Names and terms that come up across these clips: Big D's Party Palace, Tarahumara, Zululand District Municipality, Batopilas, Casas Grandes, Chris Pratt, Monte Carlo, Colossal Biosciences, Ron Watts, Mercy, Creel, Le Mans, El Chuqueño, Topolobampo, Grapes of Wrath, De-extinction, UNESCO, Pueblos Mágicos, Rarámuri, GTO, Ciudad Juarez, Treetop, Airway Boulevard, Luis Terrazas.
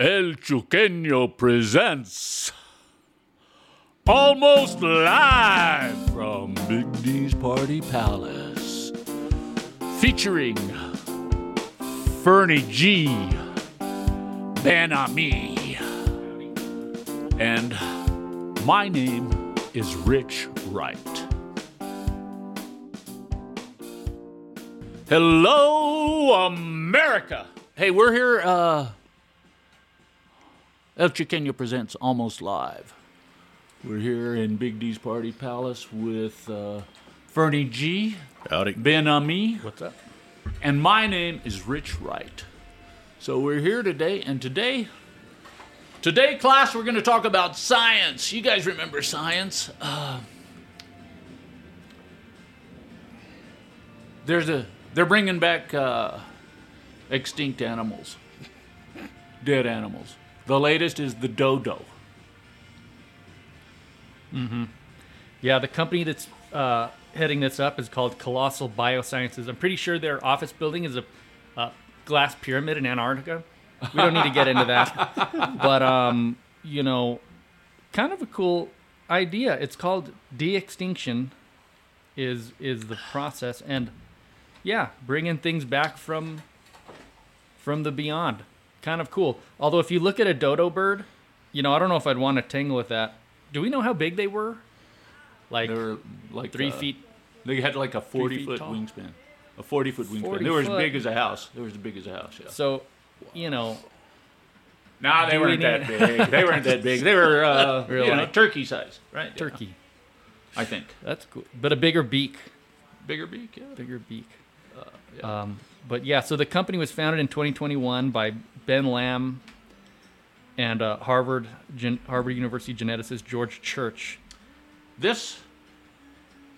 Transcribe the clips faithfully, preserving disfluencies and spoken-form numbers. El Chuqueño presents almost live from Big D's Party Palace, featuring Fernie G, Ben-Ami, and my name is Rich Wright. Hello, America. Hey, we're here. Uh, El Chuqueño presents almost live. We're here in Big D's Party Palace with uh, Fernie G, Howdy. Ben-Ami. What's up? And my name is Rich Wright. So we're here today, and today, today class, we're going to talk about science. You guys remember science? Uh, there's a. They're bringing back uh, extinct animals, dead animals. The latest is the dodo. Mm-hmm. Yeah, the company that's uh, heading this up is called Colossal Biosciences. I'm pretty sure their office building is a, a glass pyramid in Antarctica. We don't need to get into that. But, um, you know, kind of a cool idea. It's called de-extinction is is the process, and... yeah, bringing things back from from the beyond. Kind of cool. Although if you look at a dodo bird, you know, I don't know if I'd want to tangle with that. Do we know how big they were? Like, they were like three uh, feet. They had like a forty-foot wingspan. A forty-foot wingspan. forty they were foot. as big as a house. They were as big as a house, yeah. So, you know. Nah, they weren't we that big. They weren't that big. They were, uh, really? you know, turkey size, right? Turkey. Yeah. I think. That's cool. But a bigger beak. Bigger beak, yeah. Bigger beak. Uh, yeah. Um, but yeah, so the company was founded in twenty twenty-one by Ben Lamb and uh, Harvard Gen- Harvard University geneticist George Church. This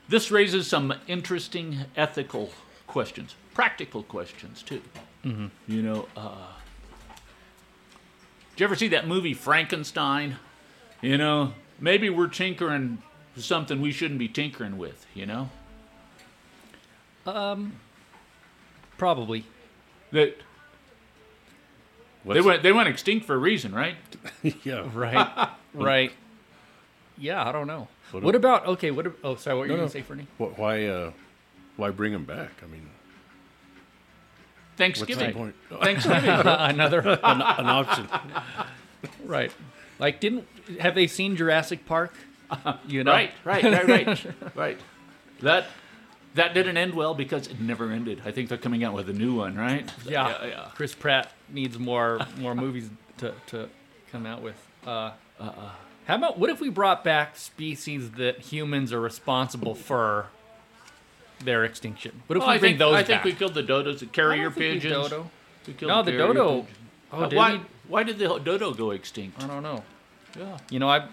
this raises some interesting ethical questions, practical questions too. Mm-hmm. You know, uh, did you ever see that movie Frankenstein? You know, maybe we're tinkering with something we shouldn't be tinkering with. You know. Um. Probably. That they, they went they went extinct for a reason, right? yeah. Right. right. Yeah, I don't know. What, what about okay? What? Oh, sorry. What were no, you going to no. say, Fernie? What, why? Uh, why bring them back? I mean, Thanksgiving. What's the point? Thanksgiving. Another an, an option. right. Like, didn't have they seen Jurassic Park? You know. Right. Right. Right. Right. right. That. That didn't end well because it never ended. I think they're coming out with a new one, right? Yeah, yeah, yeah. Chris Pratt needs more more movies to, to come out with. Uh, uh-uh. How about what if we brought back species that humans are responsible for their extinction? What if well, we I bring think, those I back? I think we killed the dodos, the carrier pigeons. We dodo. We killed no, the carrier dodo. Pigeons. Oh, uh, did why? He? Why did the dodo go extinct? I don't know. Yeah. You know, I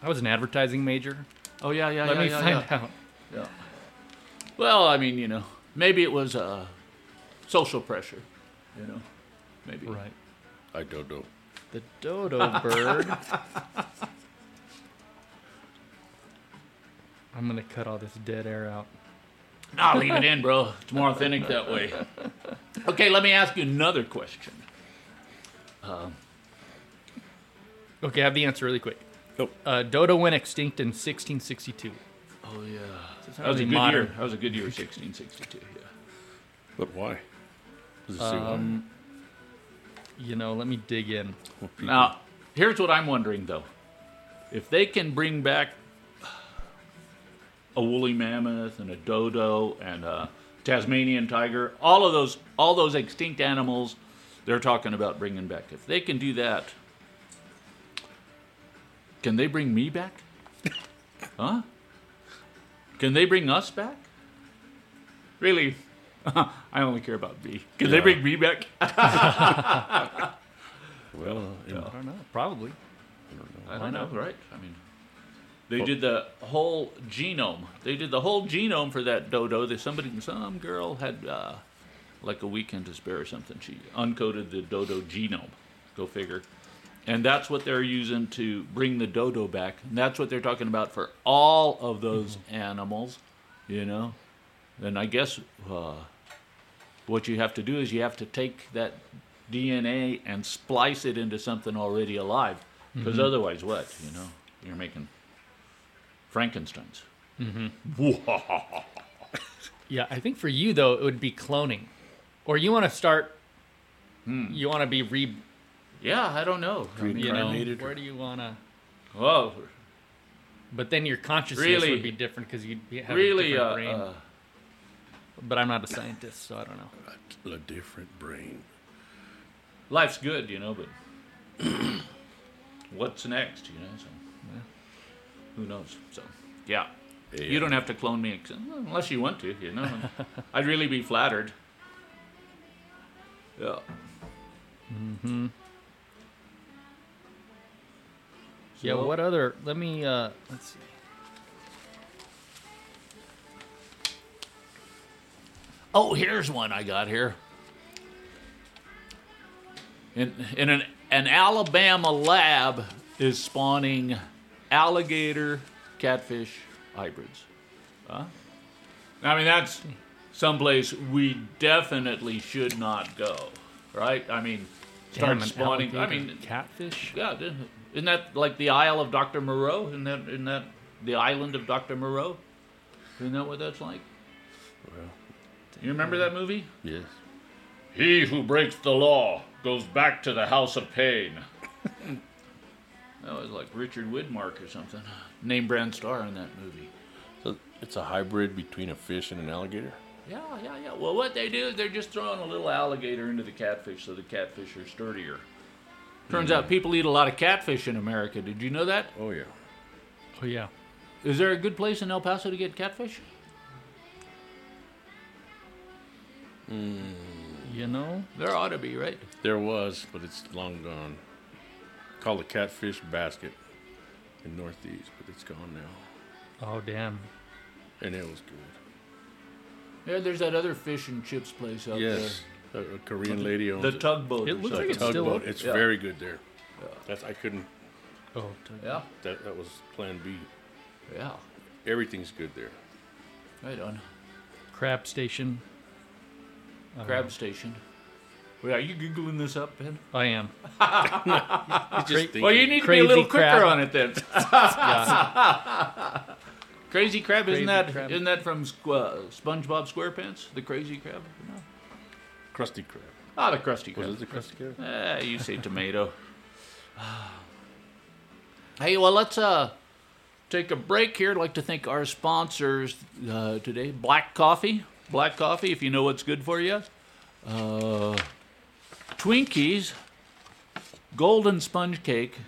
I was an advertising major. Oh yeah, yeah. Let yeah, me yeah, find yeah. out. Yeah. Well, I mean, you know, maybe it was uh, social pressure, you know, maybe. Right. I dodo. The dodo bird. I'm going to cut all this dead air out. Nah, leave it in, bro. It's more authentic that way. Okay, let me ask you another question. Um, okay, I have the answer really quick. Oh. Uh, dodo went extinct in sixteen sixty-two. Oh, yeah. That was a good modern. year. That was a good year, sixteen sixty-two, yeah. But why? Does it um, why? You know, let me dig in. Now, here's what I'm wondering, though. If they can bring back a woolly mammoth and a dodo and a Tasmanian tiger, all of those, all those extinct animals they're talking about bringing back, if they can do that, can they bring me back? Huh? Can they bring us back? Really? I only care about me. Can yeah. they bring me back? well, uh, yeah. I don't know. Probably. I don't know. I don't know, know, right? I mean, they well, did the whole genome. They did the whole genome for that dodo. They, somebody, some girl had uh, like a weekend to spare or something. She uncoded the dodo genome. Go figure. And that's what they're using to bring the dodo back. And that's what they're talking about for all of those mm-hmm. animals, you know. And I guess uh, what you have to do is you have to take that D N A and splice it into something already alive. Because mm-hmm. otherwise what? You know, you're making Frankensteins. Mm-hmm. Yeah, I think for you, though, it would be cloning. Or you want to start, hmm. you want to be re... Yeah, I don't know. Reincarnated. You know, where do you want to... Oh. But then your consciousness really, would be different because you'd have really, a different uh, brain. Uh, but I'm not a scientist, so I don't know. A different brain. Life's good, you know, but what's next, you know? So yeah. Who knows? So, yeah. Yeah. You don't have to clone me unless you want to, you know. I'd really be flattered. Yeah. Mm-hmm. So, yeah, what other... Let me... Uh, let's see. Oh, here's one I got here. In, in an, an Alabama lab is spawning alligator catfish hybrids. Huh? I mean, that's someplace we definitely should not go, right? I mean, start Damn, spawning. I mean, catfish. Yeah, isn't that like the Isle of Doctor Moreau? Isn't that, isn't that the island of Doctor Moreau? Isn't that what that's like? Well, you remember that movie? Yes. He who breaks the law goes back to the house of pain. That was like Richard Widmark or something. Name brand star in that movie. So it's a hybrid between a fish and an alligator? Yeah, yeah, yeah. Well, what they do is they're just throwing a little alligator into the catfish so the catfish are sturdier. Turns mm. out people eat a lot of catfish in America. Did you know that? Oh, yeah. Oh, yeah. Is there a good place in El Paso to get catfish? Mm. You know? There ought to be, right? There was, but it's long gone. Called the Catfish Basket in Northeast, but it's gone now. Oh, damn. And it was good. Yeah, there's that other fish and chips place out yes, there. Yes, a Korean lady owns the it. Tugboat. It looks so like it's tugboat. Still up. It's yeah. very good there. Yeah. That's I couldn't... Oh, tugboat. Yeah. That, that was plan B. Yeah. Everything's good there. Right on. Crab Station. Uh-huh. Crab Station. Wait, are you Googling this up, Ben? I am. Cra- well, you need to be a little quicker crab. On it then. Crazy crab, crazy isn't that? Crab. Isn't that from Squ- SpongeBob SquarePants? The crazy crab? No. Krusty Krab. Ah, the Krusty Krab. Was it the Krusty Krab? Eh, you say tomato. Hey, well, let's uh, take a break here. I'd like to thank our sponsors uh, today. Black Coffee. Black Coffee, if you know what's good for you. Uh... Twinkies, golden sponge cake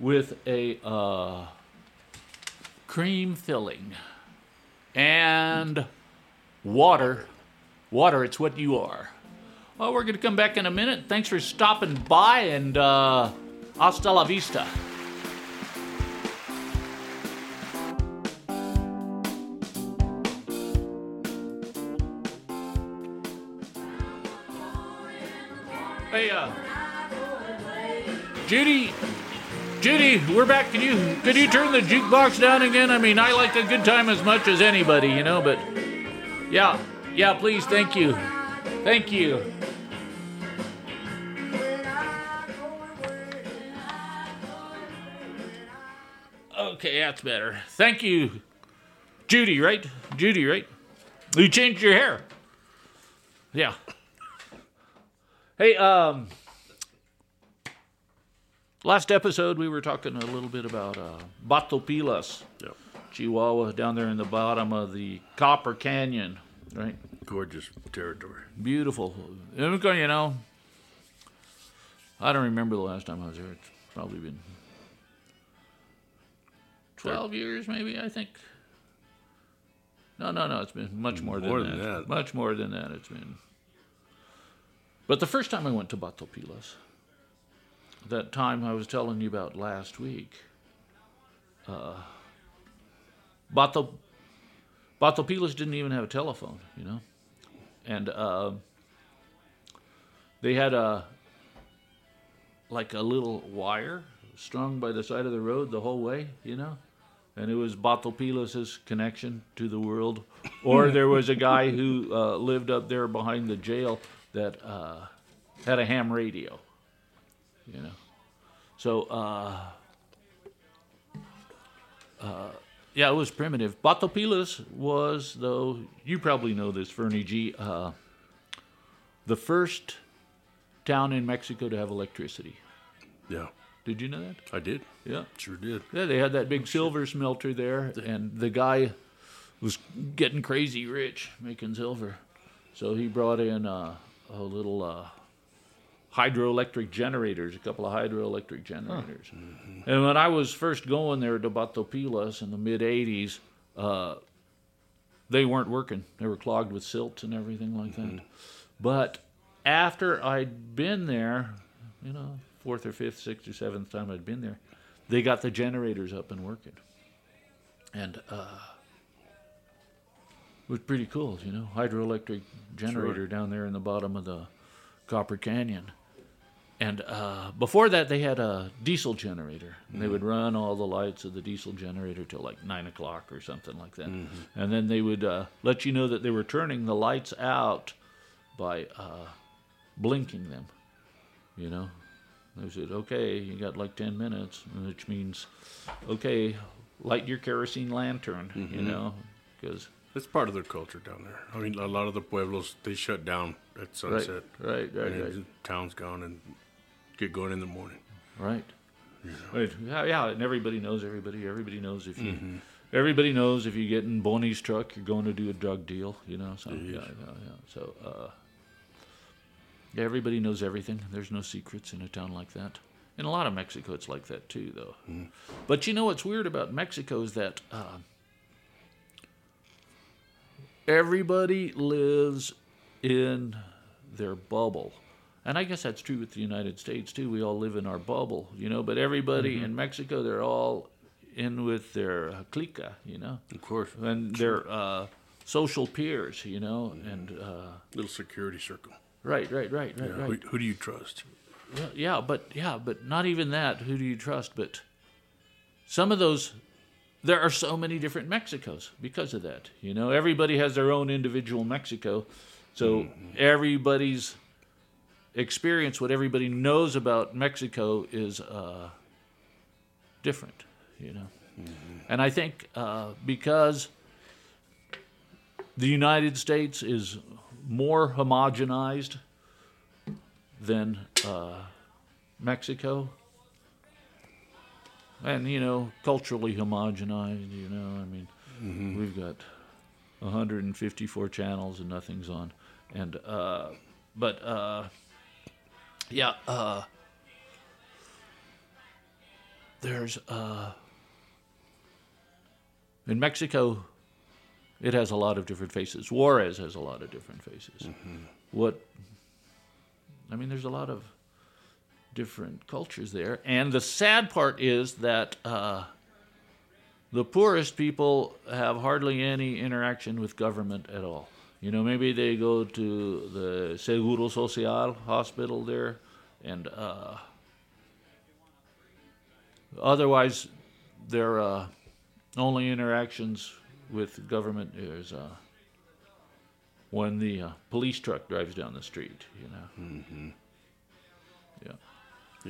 with a uh, cream filling and water. Water, it's what you are. Well, we're going to come back in a minute. Thanks for stopping by and uh, hasta la vista. Hey, uh, Judy, Judy, we're back. Could you could you turn the jukebox down again? I mean, I like a good time as much as anybody, you know. But yeah, yeah, please, thank you, thank you. Okay, that's better. Thank you, Judy. Right, Judy. Right. You changed your hair. Yeah. Hey, um, last episode we were talking a little bit about uh, Batopilas, yep. Chihuahua, down there in the bottom of the Copper Canyon, right? Gorgeous territory. Beautiful. You know, I don't remember the last time I was there. It's probably been twelve years maybe, I think. No, no, no, it's been much more, more than, than that. that. Much more than that it's been. But the first time I went to Batopilas, that time I was telling you about last week, uh, Bato, Batopilas didn't even have a telephone, you know? And uh, they had a, like a little wire strung by the side of the road the whole way, you know? And it was Batopilas' connection to the world. Or there was a guy who uh, lived up there behind the jail that uh, had a ham radio, you know. So, uh, uh, yeah, it was primitive. Batopilas was, though, you probably know this, Fernie G., uh, the first town in Mexico to have electricity. Yeah. Did you know that? I did. Yeah. Sure did. Yeah, they had that big silver smelter there, and the guy was getting crazy rich making silver. So he brought in uh, a little uh, hydroelectric generators, a couple of hydroelectric generators. Huh. Mm-hmm. And when I was first going there to Batopilas in the mid-eighties, uh, they weren't working. They were clogged with silt and everything like mm-hmm. that. But after I'd been there, you know, fourth or fifth, sixth or seventh time I'd been there, they got the generators up and working. And uh, it was pretty cool, you know, hydroelectric generator sure. down there in the bottom of the Copper Canyon. And uh, before that, they had a diesel generator. And mm-hmm. they would run all the lights of the diesel generator till like nine o'clock or something like that. Mm-hmm. And then they would uh, let you know that they were turning the lights out by uh, blinking them, you know. They said, okay, you got like ten minutes, which means, okay, light your kerosene lantern, mm-hmm. you know, because... It's part of their culture down there. I mean, a lot of the pueblos, they shut down at sunset. Right, right, right. And right. The town's gone and get going in the morning. Right. You know? Right. Yeah, yeah, and everybody knows everybody. Everybody knows if you... Mm-hmm. Everybody knows if you get in Bonnie's truck, you're going to do a drug deal, you know. So, yeah, yeah, yeah. So, uh... everybody knows everything. There's no secrets in a town like that. In a lot of Mexico, it's like that too, though. Mm. But you know what's weird about Mexico is that uh, everybody lives in their bubble. And I guess that's true with the United States too. We all live in our bubble, you know. But everybody mm-hmm. in Mexico, they're all in with their uh, clica, you know. Of course. And their uh, social peers, you know. Mm. And uh, little security circle. Right, right, right, right, yeah, right. Who, who do you trust? Well, yeah, but yeah, but not even that. Who do you trust? But some of those, there are so many different Mexicos because of that. You know, everybody has their own individual Mexico, so mm-hmm. everybody's experience, what everybody knows about Mexico, is uh, different. You know, mm-hmm. and I think uh, because the United States is more homogenized than uh, Mexico, and you know, culturally homogenized. You know, I mean, mm-hmm. we've got one hundred fifty-four channels and nothing's on, and uh, but uh, yeah, uh, there's uh, in Mexico. It has a lot of different faces. Juarez has a lot of different faces. Mm-hmm. What, I mean, there's a lot of different cultures there. And the sad part is that uh, the poorest people have hardly any interaction with government at all. You know, maybe they go to the Seguro Social hospital there, and uh, otherwise their uh, only interactions with government is uh, when the uh, police truck drives down the street, you know. Mm-hmm. Yeah.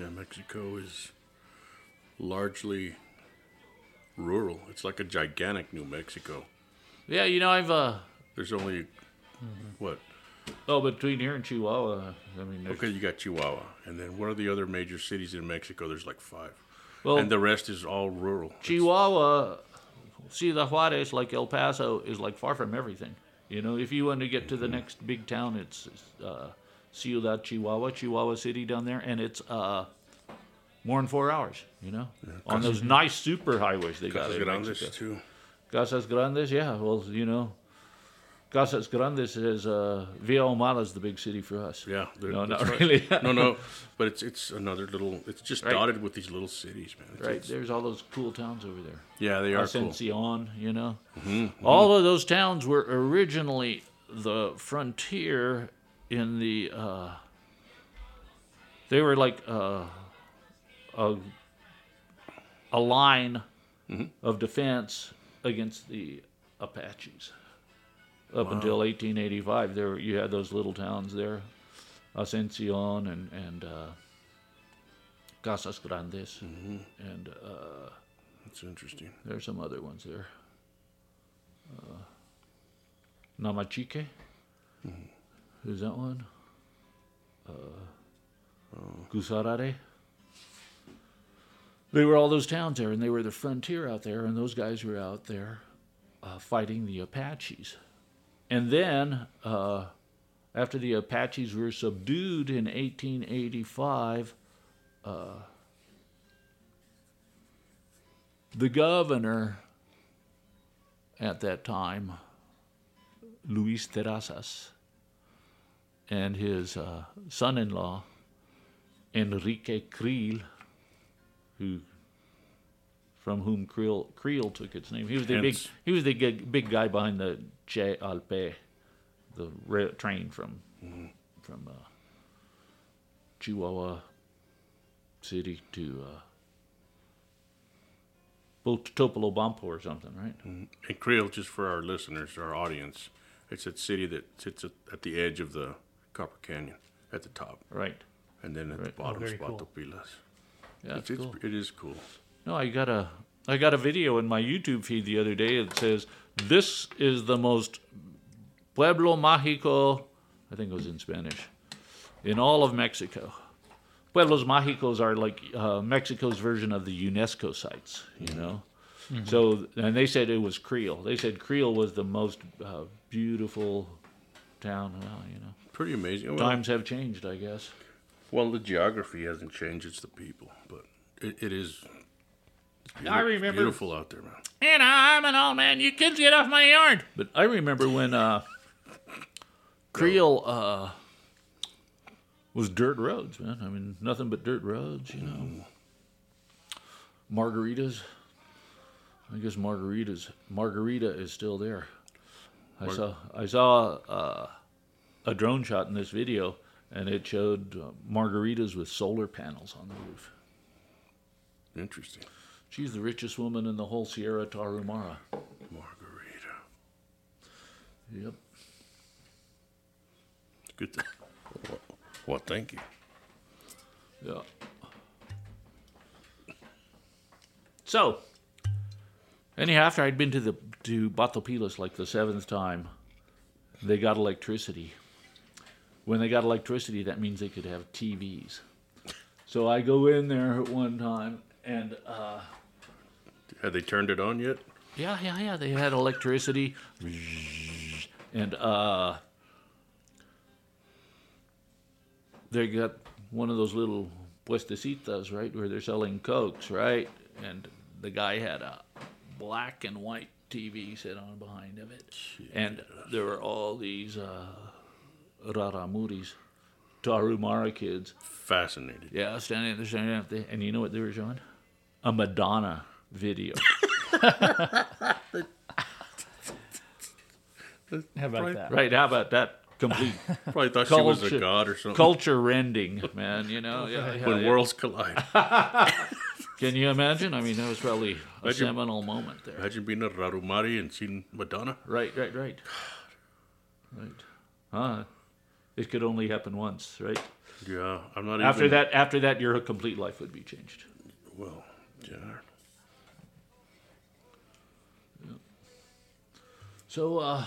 Yeah, Mexico is largely rural. It's like a gigantic New Mexico. Yeah, you know, I've... Uh, there's only, mm-hmm. what? Oh, between here and Chihuahua, I mean... There's... Okay, you got Chihuahua. And then what are the other major cities in Mexico? There's like five. Well, and the rest is all rural. Chihuahua... It's... Ciudad Juarez, like El Paso, is like far from everything. You know, if you want to get to the next big town, it's uh, Ciudad Chihuahua, Chihuahua City down there, and it's uh, more than four hours, you know, yeah, on those nice super highways they got in Mexico. Casas Grandes, too. Casas Grandes, yeah, well, you know, Casas Grandes is, uh, Villa Humala is the big city for us. Yeah. No, not right. really. no, no, but it's it's another little, it's just right. dotted with these little cities, man. It's, right, it's, there's all those cool towns over there. Yeah, they are Ascension, cool. you know. Mm-hmm. All of those towns were originally the frontier in the, uh, they were like uh, a, a line mm-hmm. of defense against the Apaches. Up wow. until eighteen eighty-five, there you had those little towns there. Ascension and and uh, Casas Grandes, mm-hmm. and uh, that's interesting. There's some other ones there. Uh, Namachique, mm-hmm. who's that one? Uh, oh. Gusarare. They were all those towns there, and they were the frontier out there, and those guys were out there uh, fighting the Apaches. And then, uh, after the Apaches were subdued in eighteen eighty-five, uh, the governor at that time, Luis Terrazas, and his uh, son-in-law, Enrique Creel, who, from whom Creel, Creel took its name. He was the Hence. big. He was the big, big guy behind the Che Alpe, the rail, train from mm-hmm. from uh, Chihuahua City to uh, Topolobampo or something, right? Mm-hmm. And Creel, just for our listeners, our audience, it's a city that sits at the edge of the Copper Canyon, at the top, right, and then at right. the bottom is Batopilas. Cool. Yeah, it's, it's cool. It is cool. No, I got a I got a video in my YouTube feed the other day that says this is the most Pueblo Mágico, I think it was in Spanish, in all of Mexico. Pueblos Mágicos are like uh, Mexico's version of the UNESCO sites, you know. Mm-hmm. So, and they said it was Creel. They said Creel was the most uh, beautiful town. Well, you know, pretty amazing. Times well, have changed, I guess. Well, the geography hasn't changed; it's the people. But it, it is. Beautiful, I remember beautiful out there, man. And I'm an old man. You kids get off my yard. But I remember when uh, Creel uh, was dirt roads, man. I mean, nothing but dirt roads, you know. Margaritas. I guess Margarita's Margarita is still there. I Mar- saw I saw uh, a drone shot in this video, and it showed uh, margaritas with solar panels on the roof. Interesting. She's the richest woman in the whole Sierra Tarahumara. Margarita. Yep. Good. Th- well, thank you. Yeah. So, anyhow, after I'd been to the to Batopilas like the seventh time, they got electricity. When they got electricity, that means they could have T Vs. So I go in there at one time and. Uh, Had they turned it on yet? Yeah, yeah, yeah. They had electricity. And uh, they got one of those little puestecitas, right, where they're selling Cokes, right? And the guy had a black and white T V set on behind of it. Jeez. And there were all these uh, Rarámuris, Tarahumara kids. Fascinated. Yeah, standing there, standing up there. And you know what they were showing? A Madonna video. How about that? Right, how about that? Complete. Probably thought culture, she was a god or something. Culture rending, man, you know. Yeah, yeah, when yeah. worlds collide. Can you imagine? I mean, that was probably a imagine, seminal moment there. Imagine being a Rarámuri and seeing Madonna. Right, right, right. God. Right. Huh. It could only happen once, right? Yeah, I'm not after even... that, after that, your complete life would be changed. Well, yeah. yeah. So, uh...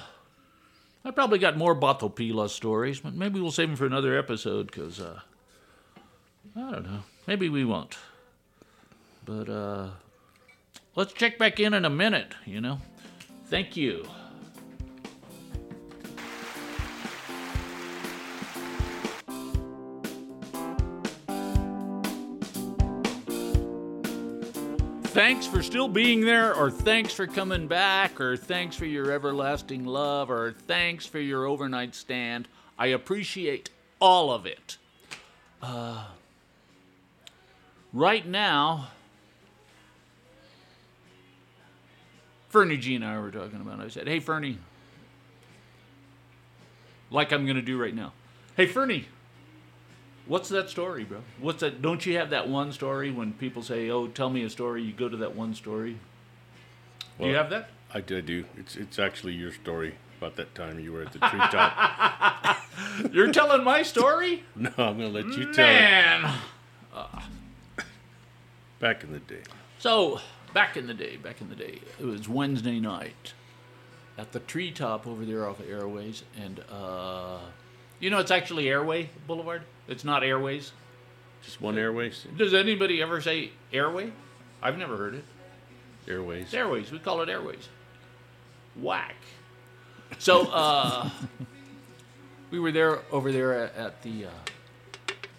I probably got more Batopila stories, but maybe we'll save them for another episode, because, uh, I don't know. Maybe we won't. But, uh, let's check back in in a minute, you know? Thank you. Thanks for still being there, or thanks for coming back, or thanks for your everlasting love, or thanks for your overnight stand. I appreciate all of it. Uh, right now, Fernie G and I were talking about it. I said, hey, Fernie, like I'm going to do right now. Hey, Fernie. What's that story, bro? What's that? Don't you have that one story when people say, "Oh, tell me a story"? You go to that one story. Well, do you have that? I do. It's it's actually your story. about that time you were at the treetop. You're telling my story? No, I'm going to let you Man. tell it. Man! Uh, back in the day. So, back in the day, back in the day, it was Wednesday night at the treetop over there off of Airways. And, uh, you know, it's actually Airway Boulevard. It's not Airways. Just one Airways? Does anybody ever say Airway? I've never heard it. Airways. It's Airways. We call it Airways. Whack. So, uh, we were there over there at, at the uh,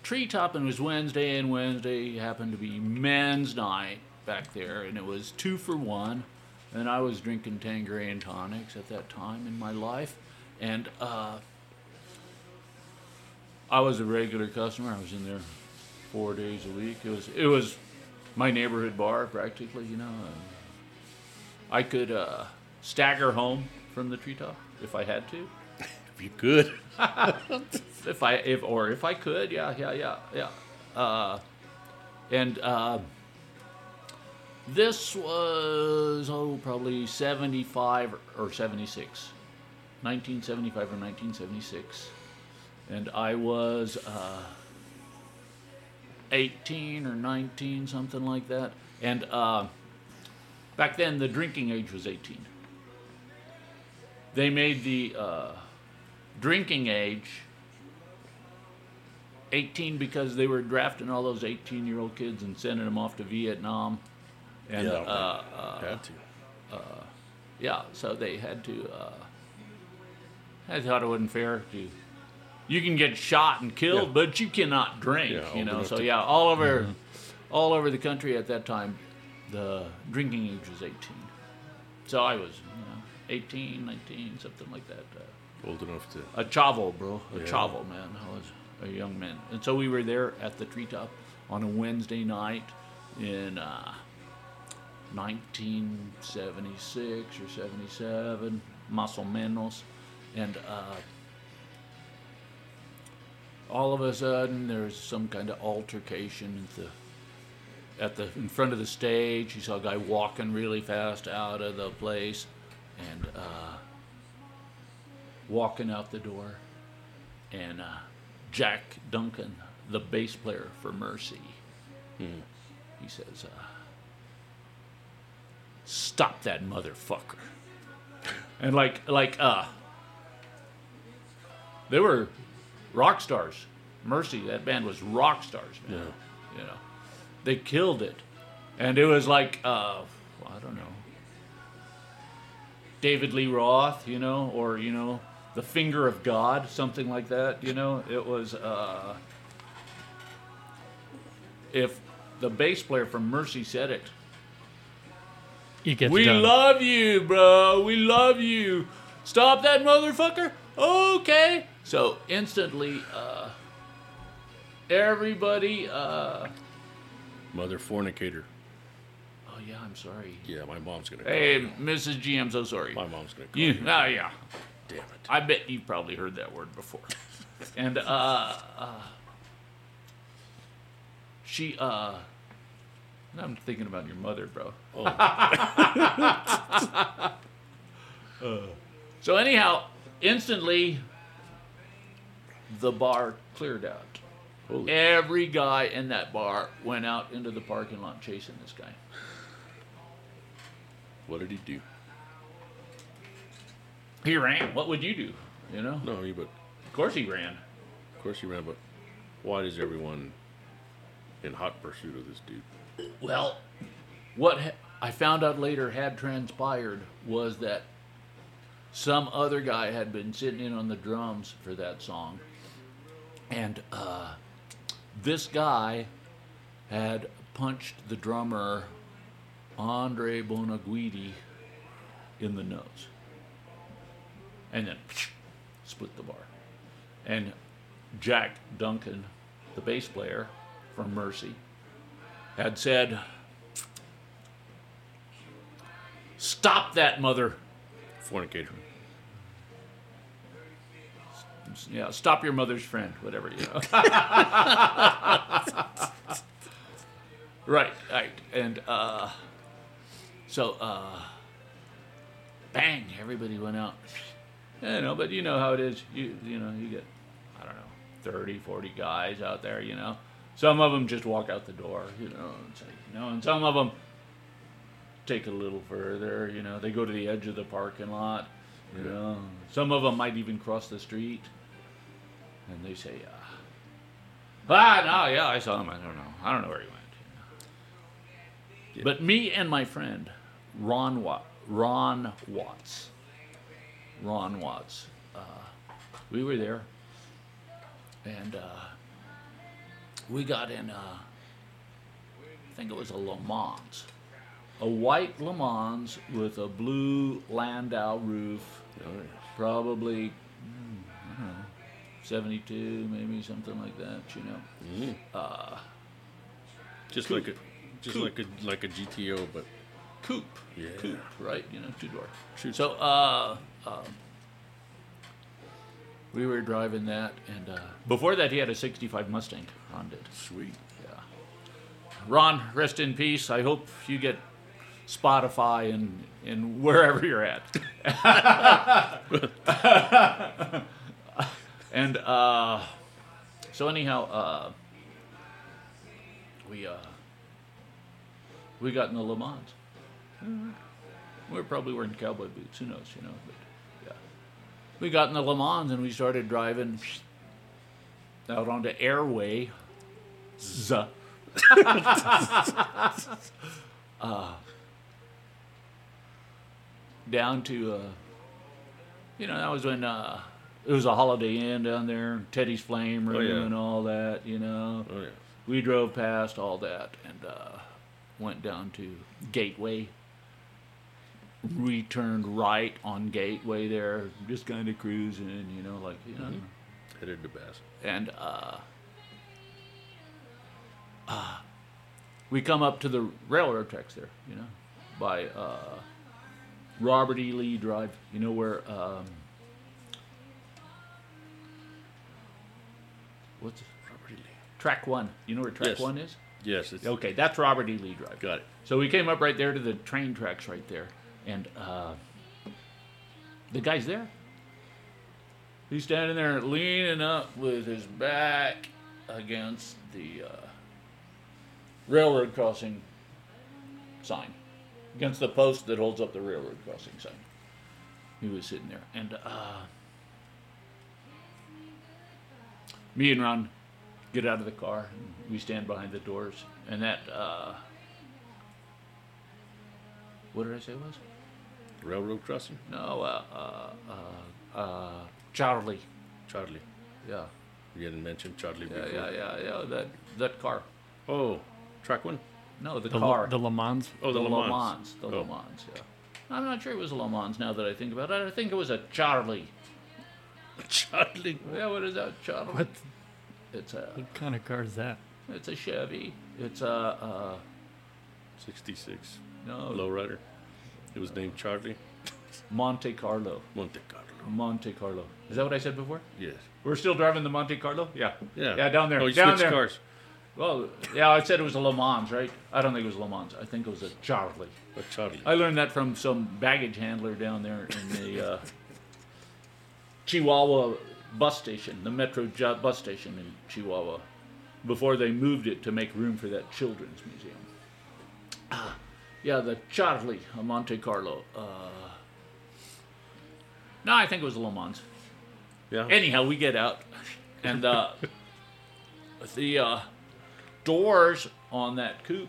treetop, and it was Wednesday, and Wednesday happened to be men's night back there, and it was two for one, and I was drinking Tanqueray and tonics at that time in my life, and uh, I was a regular customer. I was in there four days a week. It was it was my neighborhood bar, practically, you know. I could uh, stagger home from the treetop if I had to. If you could. if I if or if I could, yeah, yeah, yeah, yeah. Uh, and uh, this was oh probably seventy-five or seventy-six. nineteen seventy-five or nineteen seventy-six. And I was uh, eighteen or nineteen, something like that. And uh, back then, the drinking age was eighteen. They made the uh, drinking age eighteen because they were drafting all those eighteen-year-old kids and sending them off to Vietnam. And, yeah, uh, uh, had to. Uh, yeah, so they had to. Uh, I thought it wasn't fair to. You can get shot and killed, yeah. but you cannot drink, yeah, you know. So, yeah, all over mm-hmm. all over the country at that time, the drinking age was eighteen. So I was, you know, eighteen, nineteen, something like that. Uh, Old enough to... A chavo, bro. A yeah. chavo, man. I was a young man. And so we were there at the treetop on a Wednesday night in uh, nineteen seventy-six or seventy-seven, más o menos. And... Uh, all of a sudden, there's some kind of altercation at the, at the in front of the stage. You saw a guy walking really fast out of the place, and uh, walking out the door. And uh, Jack Duncan, the bass player for Mercy, hmm. he says, uh, "Stop that motherfucker!" And like like uh, they were. Rock stars. Mercy, that band was rock stars, man. Yeah. You know, they killed it. And it was like, uh, I don't know, David Lee Roth, you know, or, you know, The Finger of God, something like that, you know. It was, uh, if the bass player from Mercy said it, it gets we done. Love you, bro. We love you. Stop that motherfucker. Okay. So instantly, uh, everybody. Uh, Mother fornicator. Oh yeah, I'm sorry. Yeah, my mom's gonna. Hey, call Missus G, I'm so sorry. My mom's gonna. Call you? you. Oh yeah. Damn it. I bet you've probably heard that word before. and uh, uh, she. Uh, I'm thinking about your mother, bro. Oh. uh. So anyhow, instantly. The bar cleared out. Holy Every guy in that bar went out into the parking lot chasing this guy. What did he do? He ran. What would you do? You know? No, but of course he ran. Of course he ran, but why is everyone in hot pursuit of this dude? Well, what ha- I found out later had transpired was that some other guy had been sitting in on the drums for that song. And uh, this guy had punched the drummer, Andre Bonaguidi, in the nose. And then psh, split the bar. And Jack Duncan, the bass player from Mercy, had said, "Stop that mother fornicator." Yeah, stop your mother's friend, whatever, you know. right, right. And uh, so, uh, bang, everybody went out I don't know, but you know how it is. You you know, you get, I don't know, thirty, forty guys out there, you know. Some of them just walk out the door, you know, and say, you know, and some of them take it a little further, you know. They go to the edge of the parking lot, you know. Some of them might even cross the street, and they say, uh, ah, no, yeah, I saw him. I don't know. I don't know where he went. You know. But me and my friend, Ron Watts, Ron Watts, Ron Watts, uh, we were there, and uh, we got in, a, I think it was a Le Mans, a white Le Mans with a blue Landau roof, nice. Probably, mm, I don't know, seventy-two, maybe something like that, you know. Mm-hmm. uh, just coupe. like a, just coupe. like a like a G T O, but coupe, yeah. coupe, right? You know, two door. So, uh, um, we were driving that, and uh, before that, he had a sixty-five Mustang. Ron did. Sweet. Yeah. Ron, rest in peace. I hope you get Spotify and, and wherever you're at. And uh, so anyhow, uh, we uh, we got in the Le Mans. We were probably wearing cowboy boots. Who knows, you know? But yeah, we got in the Le Mans and we started driving out onto Airway. Z. uh, down to, uh, you know, that was when uh, it was a Holiday Inn down there, Teddy's Flame Room, oh, yeah. and all that. You know, oh, yeah. we drove past all that and uh, went down to Gateway. We turned right on Gateway there, just kind of cruising, you know, like, you know. Mm-hmm. Headed to Bass. And uh, uh, we come up to the railroad tracks there, you know, by uh, Robert E. Lee Drive, you know, where, um, what's it? Robert E. Lee? Track one. You know where Track yes. one is? Yes. It's okay, that's Robert E. Lee Drive. Got it. So we came up right there to the train tracks right there. And uh, the guy's there. He's standing there leaning up with his back against the uh, railroad crossing sign, against the post that holds up the railroad crossing sign. He was sitting there. And uh, me and Ron get out of the car. And we stand behind the doors. And that... Uh, what did I say it was? Railroad crossing? No, uh, uh, uh, uh, Charlie. Charlie. Yeah. You hadn't mentioned Charlie yeah, before. Yeah, yeah, yeah, that that car. Oh, track one? No, the, the car. Le, the Le Mans? Oh, the, the Le, Le Mans. Mans. The oh. Le Mans, yeah. I'm not sure it was a Le Mans now that I think about it. I think it was a Charlie. A Charlie? Yeah, what is that, Charlie? What? It's a... What kind of car is that? It's a Chevy. It's a... Uh, sixty-six. No. Lowrider. It was named Charlie. Monte Carlo. Monte Carlo. Monte Carlo. Is that what I said before? Yes. We're still driving the Monte Carlo? Yeah. Yeah. Yeah, down there. Oh, you down switched there. Cars. Well, yeah, I said it was a Le Mans, right? I don't think it was Le Mans. I think it was a Charlie. A Charlie. I learned that from some baggage handler down there in the uh, Chihuahua bus station, the Metro bus station in Chihuahua, before they moved it to make room for that children's museum. Ah. Yeah, the Charlie, a Monte Carlo. Uh, no, I think it was Le Mans. Yeah. Anyhow, we get out, and uh, the uh, doors on that coupe,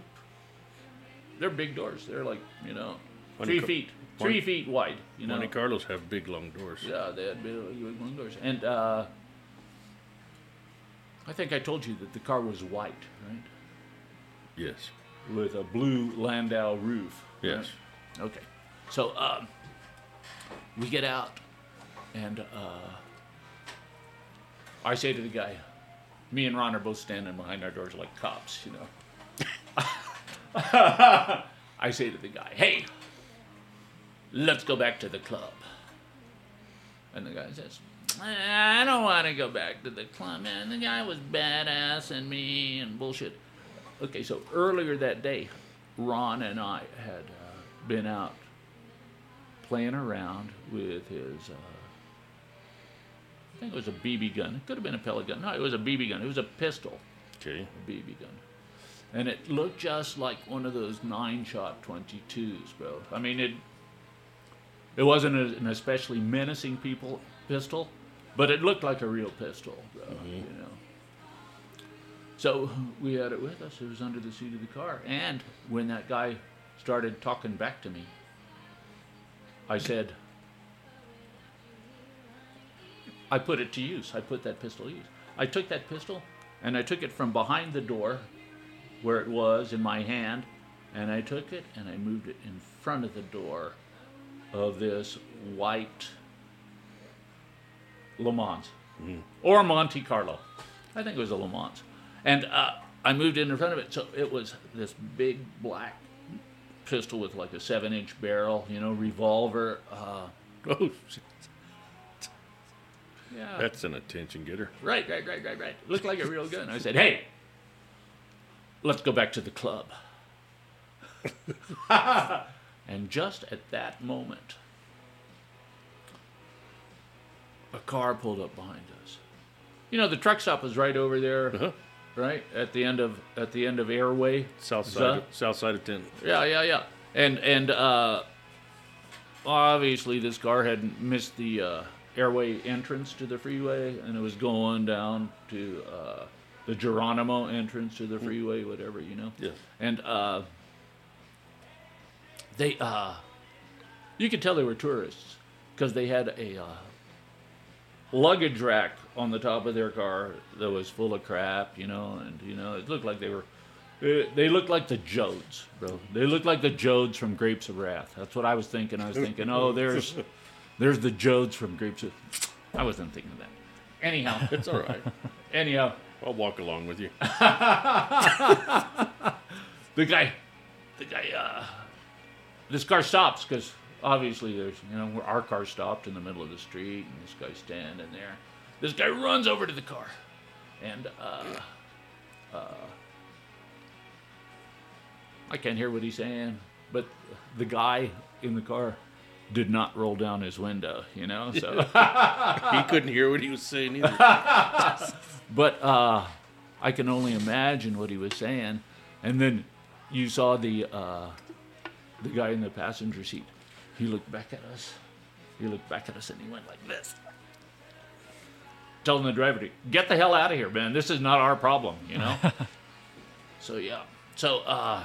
they're big doors. They're like, you know, three Monte feet, Car- three Monte- feet wide. You know? Monte Carlos have big, long doors. Yeah, they had big, long doors. And uh, I think I told you that the car was white, right? Yes. With a blue Landau roof. Yes. Right? Okay. So um, we get out, and uh, I say to the guy, me and Ron are both standing behind our doors like cops, you know. I say to the guy, hey, let's go back to the club. And the guy says, I don't want to go back to the club, man. The guy was badass and me and bullshit. Okay, so earlier that day, Ron and I had uh, been out playing around with his uh, I think it was a B B gun. It could have been a pellet gun. No, it was a B B gun. It was a pistol. Okay. A B B gun. And it looked just like one of those nine-shot twenty-twos, bro. I mean, it it wasn't a, an especially menacing people pistol, but it looked like a real pistol, bro, mm-hmm. you know. So we had it with us. It was under the seat of the car. And when that guy started talking back to me, I said, I put it to use. I put that pistol to use. I took that pistol, and I took it from behind the door where it was in my hand, and I took it and I moved it in front of the door of this white Le Mans mm. or Monte Carlo. I think it was a Le Mans. And uh, I moved in in front of it, so it was this big black pistol with like a seven-inch barrel, you know, revolver. Uh, oh, yeah. That's an attention getter. Right, right, right, right, right. Looked like a real gun. I said, hey, let's go back to the club. And just at that moment, a car pulled up behind us. You know, the truck stop was right over there, uh-huh. right at the end of at the end of Airway, south side, of, south side of Denton. Yeah, yeah, yeah. And and uh, obviously this car had missed the uh, Airway entrance to the freeway, and it was going down to uh, the Geronimo entrance to the freeway, whatever, you know. Yeah. And uh, they, uh, you could tell they were tourists because they had a uh, luggage rack on the top of their car that was full of crap, you know, and, you know, it looked like they were, they looked like the Jodes, bro. They looked like the Jodes from Grapes of Wrath. That's what I was thinking. I was thinking, oh, there's, there's the Jodes from Grapes of, I wasn't thinking of that. Anyhow. It's all right. Anyhow. I'll walk along with you. the guy, the guy, uh, this car stops because obviously there's, you know, our car stopped in the middle of the street and this guy's standing there. This guy runs over to the car, and uh, uh, I can't hear what he's saying, but the guy in the car did not roll down his window, you know, so. He couldn't hear what he was saying either. But uh, I can only imagine what he was saying, and then you saw the, uh, the guy in the passenger seat. He looked back at us, he looked back at us, and he went like this. Telling the driver to get the hell out of here, man. This is not our problem, you know? So, yeah. So, uh,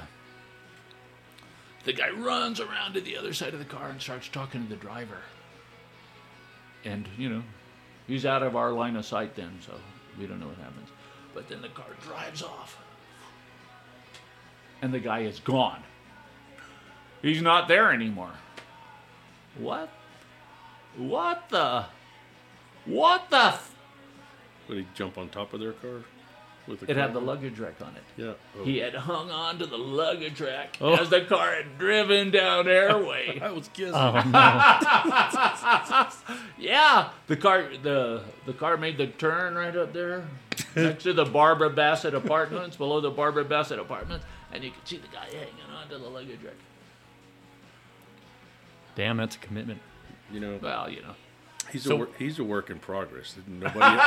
the guy runs around to the other side of the car and starts talking to the driver. And, you know, he's out of our line of sight then, so we don't know what happens. But then the car drives off. And the guy is gone. He's not there anymore. What? What the? What the? F- Would he jump on top of their car? With the it car had the luggage rack on it. Yeah. Oh. He had hung on to the luggage rack oh. as the car had driven down Airway. I was guessing. Oh, no. Yeah, the car the the car made the turn right up there next to the Barbara Bassett Apartments, below the Barbara Bassett Apartments, and you could see the guy hanging on to the luggage rack. Damn, that's a commitment. You know. Well, you know. He's so, a wor- he's a work in progress. Nobody,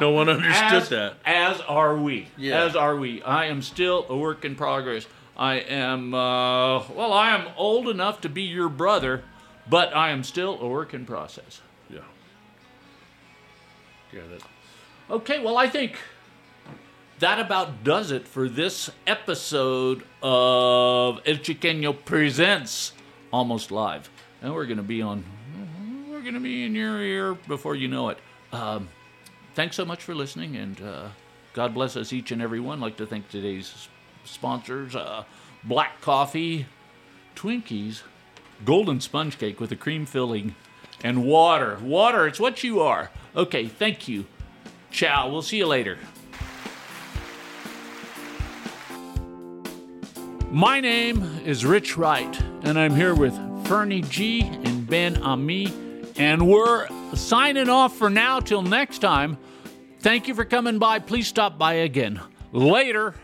no one understood as, that. As are we. Yeah. As are we. I am still a work in progress. I am uh, well. I am old enough to be your brother, but I am still a work in process. Yeah. Yeah. That. Okay. Well, I think that about does it for this episode of El Chuqueño Presents Almost Live, and we're going to be on. Going to be in your ear before you know it. Um, thanks so much for listening, and uh, God bless us each and every one. I'd like to thank today's sponsors, uh, Black Coffee, Twinkies, Golden Sponge Cake with a cream filling, and water. Water, it's what you are. Okay, thank you. Ciao. We'll see you later. My name is Rich Wright, and I'm here with Fernie G and Ben-Ami. And we're signing off for now till next time. Thank you for coming by. Please stop by again. Later.